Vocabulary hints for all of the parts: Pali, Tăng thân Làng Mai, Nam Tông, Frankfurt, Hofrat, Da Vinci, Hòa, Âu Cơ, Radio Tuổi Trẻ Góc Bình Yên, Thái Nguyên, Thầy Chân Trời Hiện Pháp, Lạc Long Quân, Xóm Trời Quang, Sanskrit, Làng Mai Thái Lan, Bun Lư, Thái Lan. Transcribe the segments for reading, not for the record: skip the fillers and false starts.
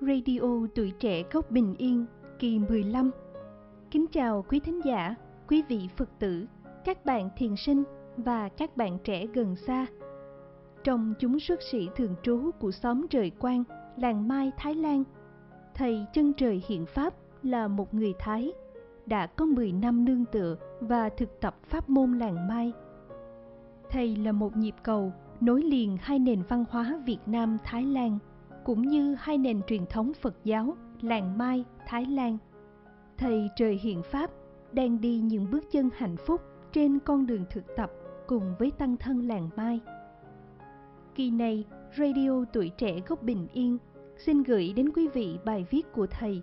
Radio Tuổi Trẻ Góc Bình Yên kỳ 15. Kính chào quý thính giả, quý vị Phật tử, các bạn thiền sinh và các bạn trẻ gần xa. Trong chúng xuất sĩ thường trú của xóm Trời Quang, Làng Mai Thái Lan, Thầy Chân Trời Hiện Pháp là một người Thái, đã có 10 năm nương tựa và thực tập pháp môn Làng Mai. Thầy là một nhịp cầu nối liền hai nền văn hóa Việt Nam Thái Lan, cũng như hai nền truyền thống Phật giáo Làng Mai Thái Lan. Thầy Trời Hiện Pháp đang đi những bước chân hạnh phúc trên con đường thực tập cùng với tăng thân Làng Mai. Kỳ này, Radio Tuổi Trẻ Góc Bình Yên xin gửi đến quý vị bài viết của thầy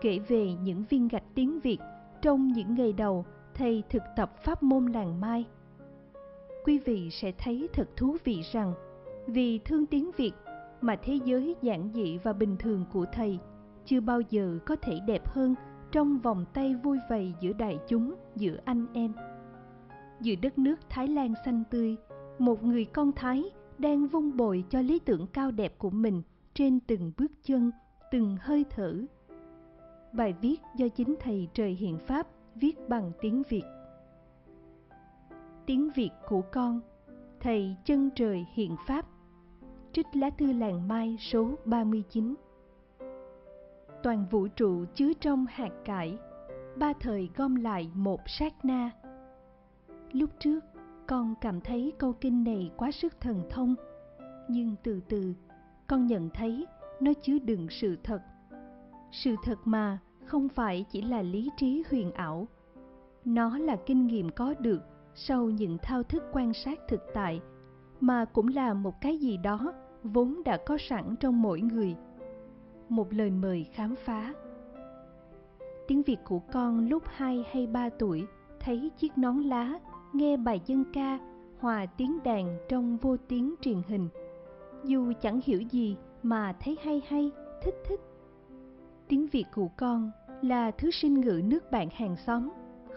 kể về những viên gạch tiếng Việt trong những ngày đầu thầy thực tập pháp môn Làng Mai. Quý vị sẽ thấy thật thú vị rằng vì thương tiếng Việt mà thế giới giản dị và bình thường của thầy chưa bao giờ có thể đẹp hơn trong vòng tay vui vầy giữa đại chúng, giữa anh em. Giữa đất nước Thái Lan xanh tươi, một người con Thái đang vung bồi cho lý tưởng cao đẹp của mình trên từng bước chân, từng hơi thở. Bài viết do chính thầy Trời Hiện Pháp viết bằng tiếng Việt. Tiếng Việt của con, thầy Chân Trời Hiện Pháp. Trích lá thư Làng Mai số 39. Toàn vũ trụ chứa trong hạt cải, ba thời gom lại một sát na. Lúc trước, con cảm thấy câu kinh này quá sức thần thông, nhưng từ từ, con nhận thấy nó chứa đựng sự thật. Sự thật mà không phải chỉ là lý trí huyền ảo. Nó là kinh nghiệm có được sau những thao thức quan sát thực tại, mà cũng là một cái gì đó vốn đã có sẵn trong mỗi người. Một lời mời khám phá. Tiếng Việt của con lúc 2 hay 3 tuổi thấy chiếc nón lá, nghe bài dân ca, hòa tiếng đàn trong vô tiếng truyền hình. Dù chẳng hiểu gì mà thấy hay hay, thích thích. Tiếng Việt của con là thứ sinh ngữ nước bạn hàng xóm,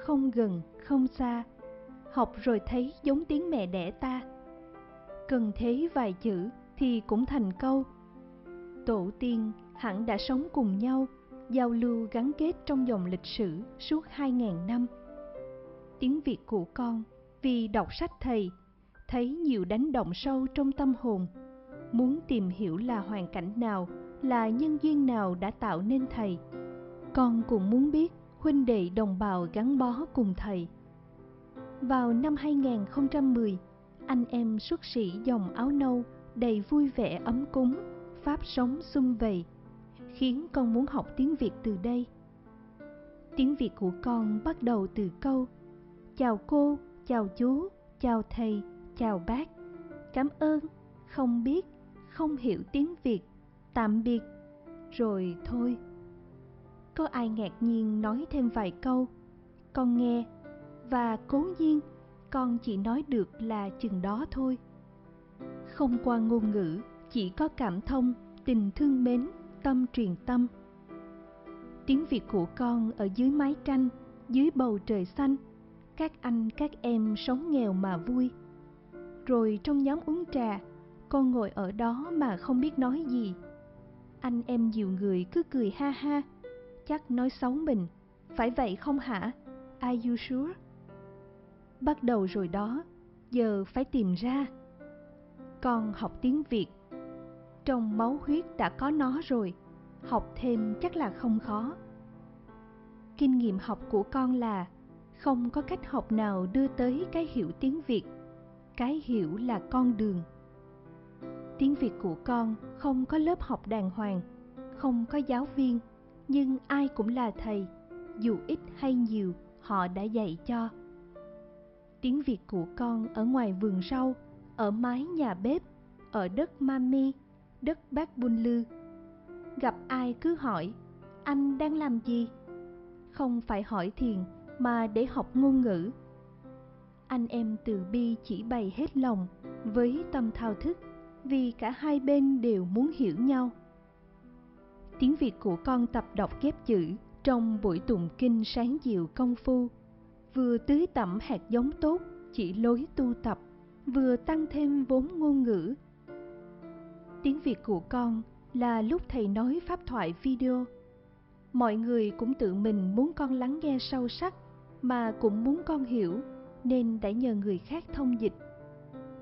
không gần, không xa. Học rồi thấy giống tiếng mẹ đẻ ta. Cần thế vài chữ thì cũng thành câu. Tổ tiên hẳn đã sống cùng nhau, giao lưu gắn kết trong dòng lịch sử suốt 2.000 năm. Tiếng Việt của con, vì đọc sách thầy, thấy nhiều đánh động sâu trong tâm hồn, muốn tìm hiểu là hoàn cảnh nào, là nhân duyên nào đã tạo nên thầy. Con cũng muốn biết huynh đệ đồng bào gắn bó cùng thầy. Vào năm 2010, anh em xuất sĩ dòng áo nâu đầy vui vẻ ấm cúng, pháp sống sum vầy, khiến con muốn học tiếng Việt từ đây. Tiếng Việt của con bắt đầu từ câu chào cô, chào chú, chào thầy, chào bác, cảm ơn, không biết, không hiểu tiếng Việt, tạm biệt, rồi thôi. Có ai ngạc nhiên nói thêm vài câu, con nghe, và cố nhiên con chỉ nói được là chừng đó thôi. Không qua ngôn ngữ, chỉ có cảm thông, tình thương mến, tâm truyền tâm. Tiếng Việt của con ở dưới mái tranh, dưới bầu trời xanh, các anh các em sống nghèo mà vui. Rồi trong nhóm uống trà, con ngồi ở đó mà không biết nói gì. Anh em nhiều người cứ cười ha ha, chắc nói xấu mình, phải vậy không hả? Are you sure? Bắt đầu rồi đó, giờ phải tìm ra. Con học tiếng Việt, trong máu huyết đã có nó rồi, học thêm chắc là không khó. Kinh nghiệm học của con là không có cách học nào đưa tới cái hiểu tiếng Việt. Cái hiểu là con đường. Tiếng Việt của con không có lớp học đàng hoàng, không có giáo viên, nhưng ai cũng là thầy, dù ít hay nhiều họ đã dạy cho. Tiếng Việt của con ở ngoài vườn rau, ở mái nhà bếp, ở đất mami, đất bác Bun Lư. Gặp ai cứ hỏi, anh đang làm gì? Không phải hỏi thiền mà để học ngôn ngữ. Anh em từ bi chỉ bày hết lòng với tâm thao thức, vì cả hai bên đều muốn hiểu nhau. Tiếng Việt của con tập đọc ghép chữ trong buổi tụng kinh sáng diệu công phu, vừa tưới tẩm hạt giống tốt chỉ lối tu tập, vừa tăng thêm vốn ngôn ngữ. Tiếng Việt của con là lúc thầy nói pháp thoại video. Mọi người cũng tự mình muốn con lắng nghe sâu sắc mà cũng muốn con hiểu, nên đã nhờ người khác thông dịch.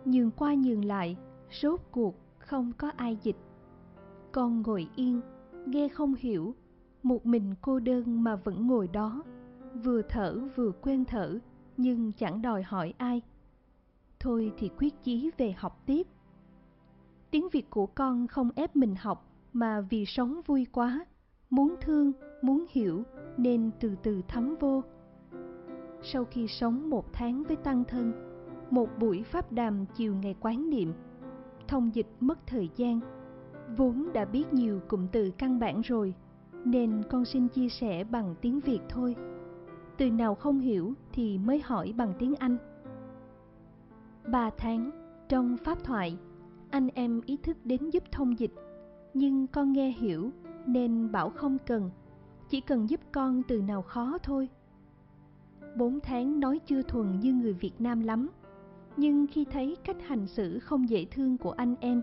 Nhường qua nhường lại, rốt cuộc không có ai dịch. Con ngồi yên, nghe không hiểu, một mình cô đơn mà vẫn ngồi đó, vừa thở vừa quên thở, nhưng chẳng đòi hỏi ai. Thôi thì quyết chí về học tiếp. Tiếng Việt của con không ép mình học, mà vì sống vui quá, muốn thương, muốn hiểu nên từ từ thấm vô. Sau khi sống 1 tháng với tăng thân, một buổi pháp đàm chiều ngày quán niệm, thông dịch mất thời gian. Vốn đã biết nhiều cụm từ căn bản rồi, nên con xin chia sẻ bằng tiếng Việt thôi. Từ nào không hiểu thì mới hỏi bằng tiếng Anh. 3 tháng, trong pháp thoại, anh em ý thức đến giúp thông dịch, nhưng con nghe hiểu nên bảo không cần, chỉ cần giúp con từ nào khó thôi. 4 tháng nói chưa thuần như người Việt Nam lắm, nhưng khi thấy cách hành xử không dễ thương của anh em,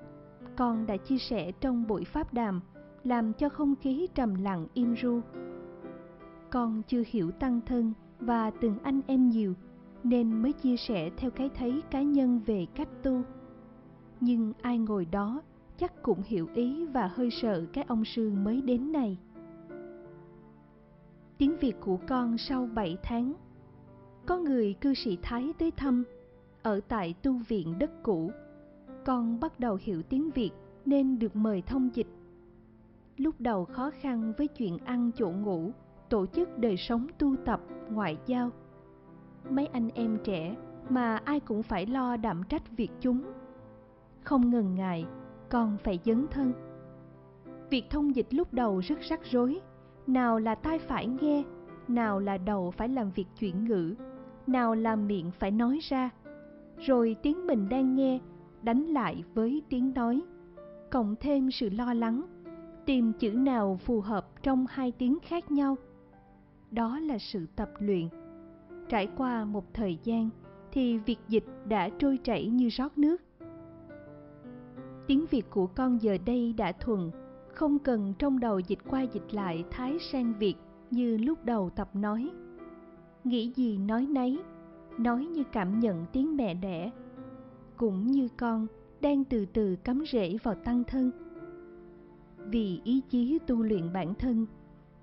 con đã chia sẻ trong buổi pháp đàm, làm cho không khí trầm lặng im ru. Con chưa hiểu tăng thân và từng anh em nhiều, nên mới chia sẻ theo cái thấy cá nhân về cách tu. Nhưng ai ngồi đó chắc cũng hiểu ý và hơi sợ cái ông sư mới đến này. Tiếng Việt của con sau 7 tháng. Có người cư sĩ Thái tới thăm, ở tại tu viện đất cũ. Con bắt đầu hiểu tiếng Việt nên được mời thông dịch. Lúc đầu khó khăn với chuyện ăn chỗ ngủ, tổ chức đời sống tu tập, ngoại giao. Mấy anh em trẻ mà ai cũng phải lo đảm trách việc chúng. Không ngần ngại, con phải dấn thân. Việc thông dịch lúc đầu rất rắc rối. Nào là tai phải nghe, nào là đầu phải làm việc chuyển ngữ, nào là miệng phải nói ra. Rồi tiếng mình đang nghe đánh lại với tiếng nói, cộng thêm sự lo lắng, tìm chữ nào phù hợp trong 2 tiếng khác nhau. Đó là sự tập luyện. Trải qua một thời gian thì việc dịch đã trôi chảy như rót nước. Tiếng Việt của con giờ đây đã thuần, không cần trong đầu dịch qua dịch lại Thái sang Việt như lúc đầu tập nói. Nghĩ gì nói nấy, nói như cảm nhận tiếng mẹ đẻ. Cũng như con đang từ từ cắm rễ vào tăng thân. Vì ý chí tu luyện bản thân,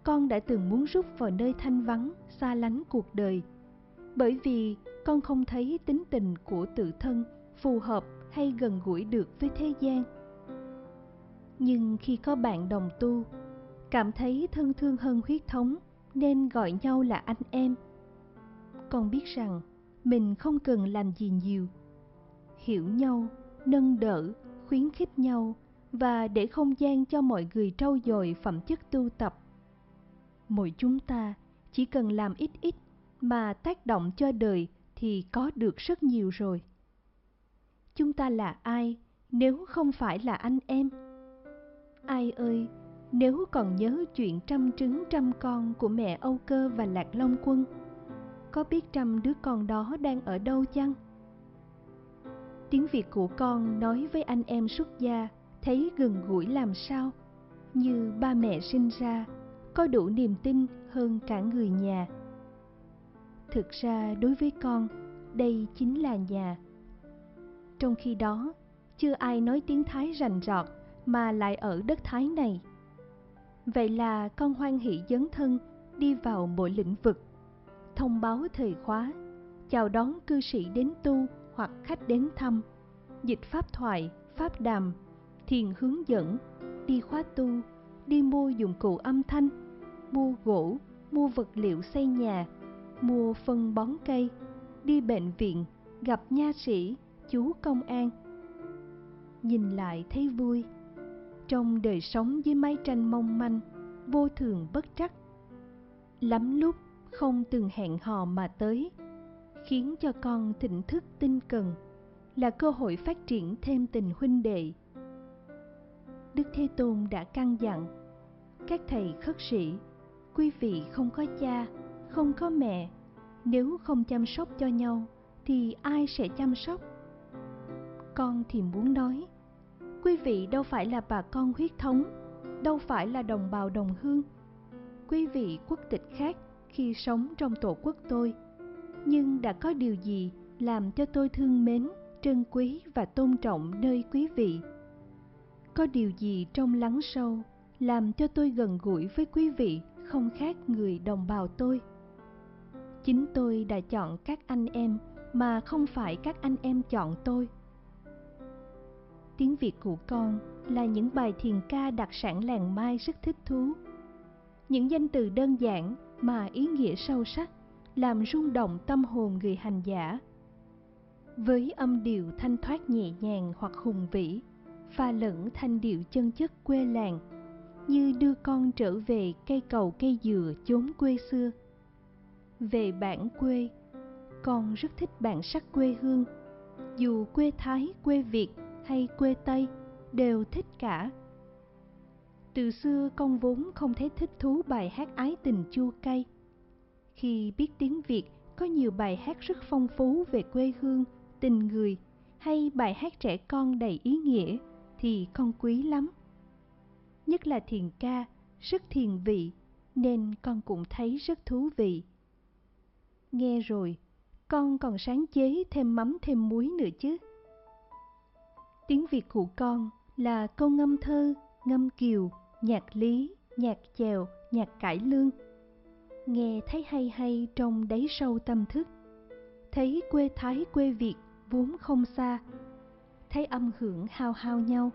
con đã từng muốn rút vào nơi thanh vắng, xa lánh cuộc đời. Bởi vì con không thấy tính tình của tự thân phù hợp hay gần gũi được với thế gian. Nhưng khi có bạn đồng tu, cảm thấy thân thương hơn huyết thống nên gọi nhau là anh em. Con biết rằng mình không cần làm gì nhiều. Hiểu nhau, nâng đỡ, khuyến khích nhau và để không gian cho mọi người trau dồi phẩm chất tu tập. Mỗi chúng ta chỉ cần làm ít ít mà tác động cho đời thì có được rất nhiều rồi. Chúng ta là ai nếu không phải là anh em? Ai ơi, nếu còn nhớ chuyện trăm trứng trăm con của mẹ Âu Cơ và Lạc Long Quân, có biết 100 đứa con đó đang ở đâu chăng? Tiếng Việt của con nói với anh em xuất gia thấy gần gũi làm sao, như ba mẹ sinh ra, có đủ niềm tin hơn cả người nhà. Thực ra đối với con, đây chính là nhà. Trong khi đó, chưa ai nói tiếng Thái rành rọt mà lại ở đất Thái này. Vậy là con hoan hỷ dấn thân đi vào mỗi lĩnh vực, thông báo thời khóa, chào đón cư sĩ đến tu hoặc khách đến thăm, dịch pháp thoại, pháp đàm, thiền hướng dẫn, đi khóa tu, đi mua dụng cụ âm thanh, mua gỗ, mua vật liệu xây nhà, mua phân bón cây, đi bệnh viện, gặp nha sĩ, chú công an. Nhìn lại thấy vui. Trong đời sống với mái tranh mong manh, vô thường bất trắc, lắm lúc không từng hẹn hò mà tới, khiến cho con tỉnh thức tinh cần, là cơ hội phát triển thêm tình huynh đệ. Đức Thế Tôn đã căn dặn, các thầy khất sĩ, quý vị không có cha, không có mẹ, nếu không chăm sóc cho nhau, thì ai sẽ chăm sóc? Con thì muốn nói, Quý vị đâu phải là bà con huyết thống, đâu phải là đồng bào đồng hương. Quý vị quốc tịch khác khi sống trong tổ quốc tôi, nhưng đã có điều gì làm cho tôi thương mến, trân quý và tôn trọng nơi quý vị? Có điều gì trong lắng sâu làm cho tôi gần gũi với quý vị không khác người đồng bào tôi? Chính tôi đã chọn các anh em mà không phải các anh em chọn tôi. Tiếng Việt của con là những bài thiền ca đặc sản làng Mai rất thích thú. Những danh từ đơn giản mà ý nghĩa sâu sắc, làm rung động tâm hồn người hành giả. Với âm điệu thanh thoát nhẹ nhàng hoặc hùng vĩ, pha lẫn thanh điệu chân chất quê làng, như đưa con trở về cây cầu cây dừa chốn quê xưa. Về bản quê, con rất thích bản sắc quê hương. Dù quê Thái, quê Việt hay quê Tây, đều thích cả. Từ xưa con vốn không thấy thích thú bài hát ái tình chua cay. Khi biết tiếng Việt có nhiều bài hát rất phong phú về quê hương, tình người hay bài hát trẻ con đầy ý nghĩa thì con quý lắm. Nhất là thiền ca, rất thiền vị nên con cũng thấy rất thú vị. Nghe rồi, con còn sáng chế thêm mắm thêm muối nữa chứ. Tiếng Việt của con là câu ngâm thơ, ngâm kiều, nhạc lý, nhạc chèo, nhạc cải lương. Nghe thấy hay hay trong đáy sâu tâm thức. Thấy quê Thái quê Việt vốn không xa. Thấy âm hưởng hao hao nhau.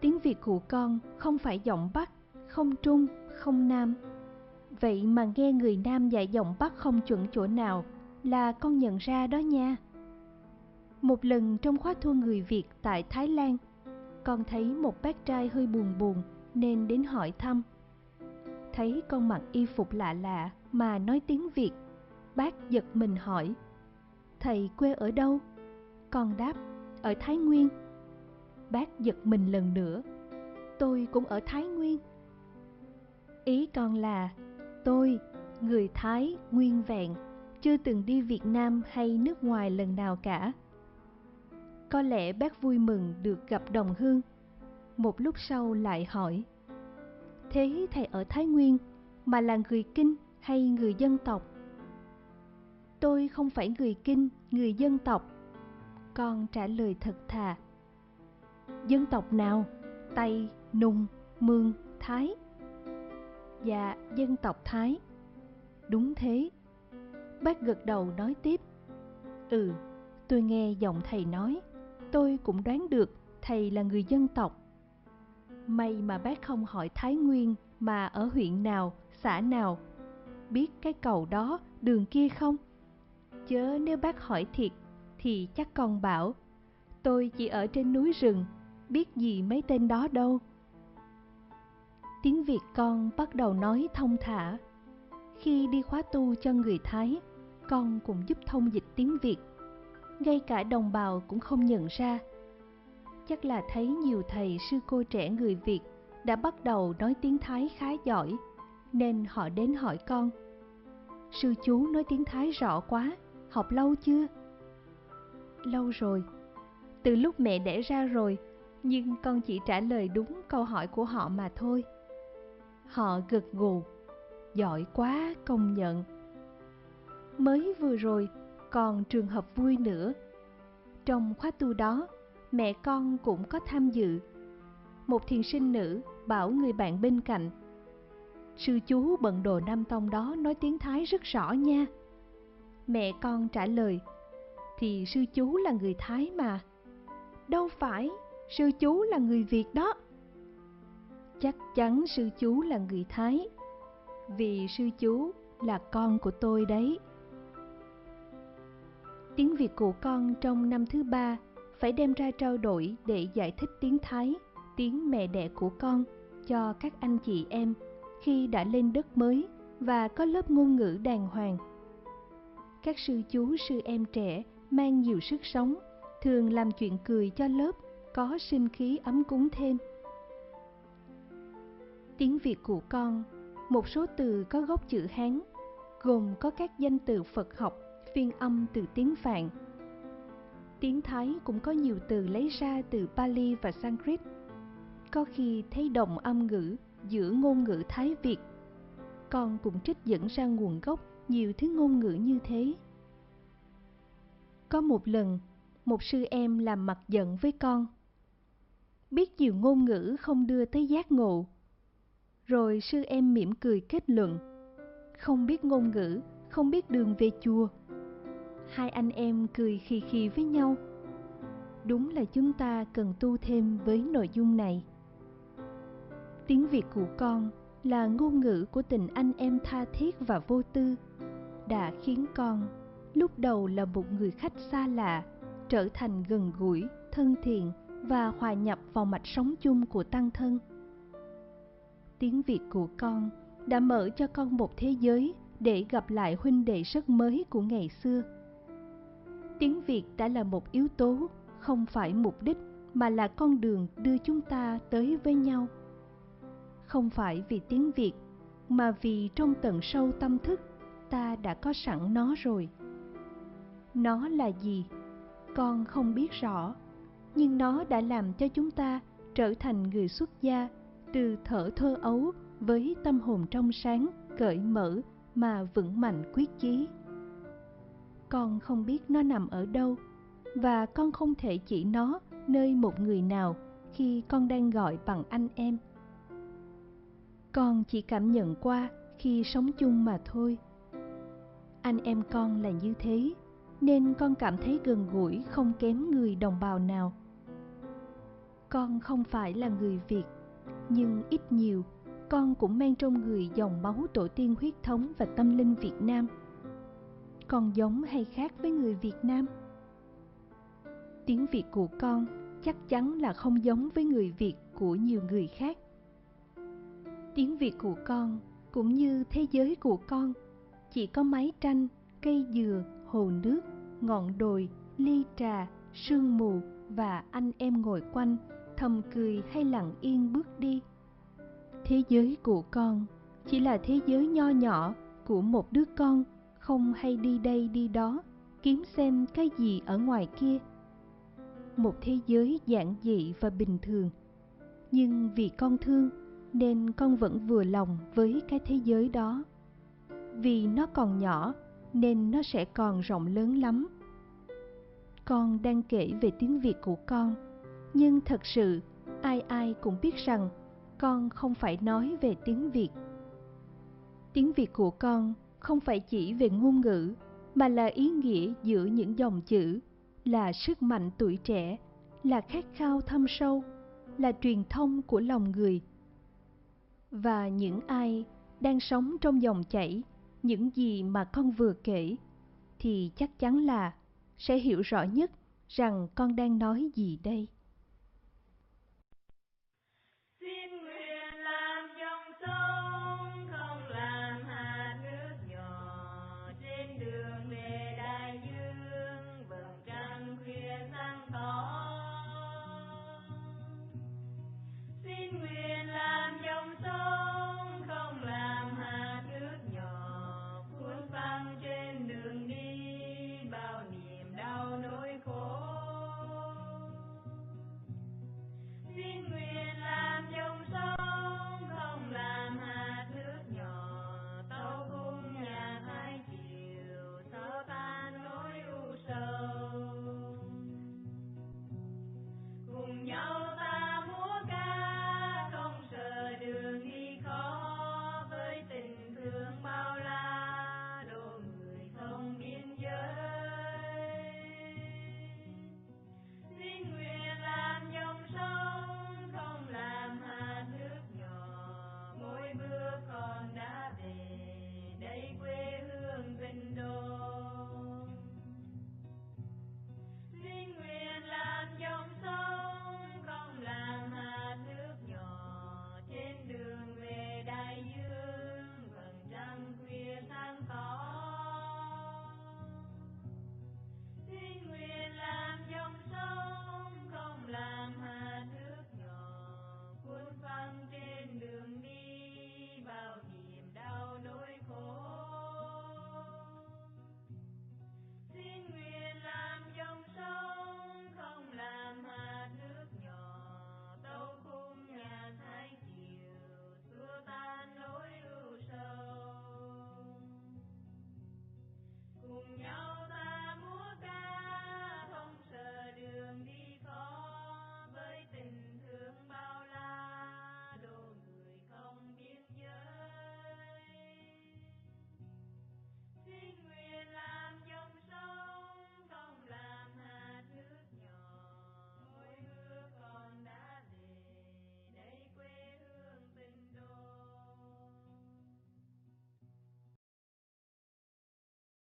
Tiếng Việt của con không phải giọng Bắc, không Trung, không Nam. Vậy mà nghe người Nam dạy giọng Bắc không chuẩn chỗ nào là con nhận ra đó nha. Một lần trong khóa thua người Việt tại Thái Lan, con thấy một bác trai hơi buồn buồn nên đến hỏi thăm. Thấy con mặc y phục lạ lạ mà nói tiếng Việt, bác giật mình hỏi: "Thầy quê ở đâu?" Con đáp: "Ở Thái Nguyên." Bác giật mình lần nữa: "Tôi cũng ở Thái Nguyên." Ý con là tôi, người Thái nguyên vẹn, chưa từng đi Việt Nam hay nước ngoài lần nào cả. Có lẽ bác vui mừng được gặp đồng hương. Một lúc sau lại hỏi: "Thế thầy ở Thái Nguyên mà là người Kinh hay người dân tộc?" "Tôi không phải người Kinh, người dân tộc." Con trả lời thật thà. "Dân tộc nào? Tây, Nùng, Mường, Thái?" "Dạ, dân tộc Thái." "Đúng thế." Bác gật đầu nói tiếp: "Ừ, tôi nghe giọng thầy nói, tôi cũng đoán được thầy là người dân tộc. May mà bác không hỏi Thái Nguyên mà ở huyện nào, xã nào. Biết cái cầu đó, đường kia không? Chớ nếu bác hỏi thiệt thì chắc con bảo tôi chỉ ở trên núi rừng, biết gì mấy tên đó đâu." Tiếng Việt con bắt đầu nói thông thả. Khi đi khóa tu cho người Thái, con cũng giúp thông dịch tiếng Việt. Ngay cả đồng bào cũng không nhận ra. Chắc là thấy nhiều thầy sư cô trẻ người Việt đã bắt đầu nói tiếng Thái khá giỏi, nên họ đến hỏi con: "Sư chú nói tiếng Thái rõ quá, học lâu chưa?" "Lâu rồi, từ lúc mẹ đẻ ra rồi, nhưng con chỉ trả lời đúng câu hỏi của họ mà thôi." Họ gật gù: "Giỏi quá, công nhận." Mới vừa rồi còn trường hợp vui nữa. Trong khóa tu đó, mẹ con cũng có tham dự. Một thiền sinh nữ bảo người bạn bên cạnh: "Sư chú bận đồ Nam Tông đó nói tiếng Thái rất rõ nha." Mẹ con trả lời: "Thì sư chú là người Thái mà." "Đâu phải, sư chú là người Việt đó." "Chắc chắn sư chú là người Thái, vì sư chú là con của tôi đấy." Tiếng Việt của con trong năm thứ ba phải đem ra trao đổi để giải thích tiếng Thái, tiếng mẹ đẻ của con cho các anh chị em khi đã lên đất mới và có lớp ngôn ngữ đàng hoàng. Các sư chú sư em trẻ mang nhiều sức sống, thường làm chuyện cười cho lớp, có sinh khí ấm cúng thêm. Tiếng Việt của con, một số từ có gốc chữ Hán, gồm có các danh từ Phật học phiên âm từ tiếng Phạn. Tiếng Thái cũng có nhiều từ lấy ra từ Pali và Sanskrit. Có khi thấy đồng âm ngữ giữa ngôn ngữ Thái Việt. Con cũng trích dẫn ra nguồn gốc nhiều thứ ngôn ngữ như thế. Có một lần, một sư em làm mặt giận với con. Biết nhiều ngôn ngữ không đưa tới giác ngộ. Rồi sư em mỉm cười kết luận. Không biết ngôn ngữ, không biết đường về chùa. Hai anh em cười khì khì với nhau. Đúng là chúng ta cần tu thêm với nội dung này. Tiếng Việt của con là ngôn ngữ của tình anh em tha thiết và vô tư, đã khiến con, lúc đầu là một người khách xa lạ, trở thành gần gũi, thân thiện và hòa nhập vào mạch sống chung của tăng thân. Tiếng Việt của con đã mở cho con một thế giới để gặp lại huynh đệ rất mới của ngày xưa. Tiếng Việt đã là một yếu tố, không phải mục đích mà là con đường đưa chúng ta tới với nhau. Không phải vì tiếng Việt, mà vì trong tận sâu tâm thức ta đã có sẵn nó rồi. Nó là gì? Con không biết rõ, nhưng nó đã làm cho chúng ta trở thành người xuất gia từ thở thơ ấu với tâm hồn trong sáng, cởi mở mà vững mạnh quyết chí. Con không biết nó nằm ở đâu, và con không thể chỉ nó nơi một người nào khi con đang gọi bằng anh em. Con chỉ cảm nhận qua khi sống chung mà thôi. Anh em con là như thế, nên con cảm thấy gần gũi không kém người đồng bào nào. Con không phải là người Việt, nhưng ít nhiều, con cũng mang trong người dòng máu tổ tiên huyết thống và tâm linh Việt Nam. Con giống hay khác với người Việt Nam? Tiếng Việt của con chắc chắn là không giống với người Việt của nhiều người khác. Tiếng Việt của con, cũng như thế giới của con, chỉ có mái tranh, cây dừa, hồ nước, ngọn đồi, ly trà, sương mù và anh em ngồi quanh, thầm cười hay lặng yên bước đi. Thế giới của con chỉ là thế giới nho nhỏ của một đứa con không hay đi đây đi đó, kiếm xem cái gì ở ngoài kia. Một thế giới giản dị và bình thường, nhưng vì con thương, nên con vẫn vừa lòng với cái thế giới đó. Vì nó còn nhỏ nên nó sẽ còn rộng lớn lắm. Con đang kể về tiếng Việt của con, nhưng thật sự ai ai cũng biết rằng con không phải nói về tiếng Việt. Tiếng Việt của con không phải chỉ về ngôn ngữ, mà là ý nghĩa giữa những dòng chữ, là sức mạnh tuổi trẻ, là khát khao thâm sâu, là truyền thông của lòng người. Và những ai đang sống trong dòng chảy những gì mà con vừa kể thì chắc chắn là sẽ hiểu rõ nhất rằng con đang nói gì đây.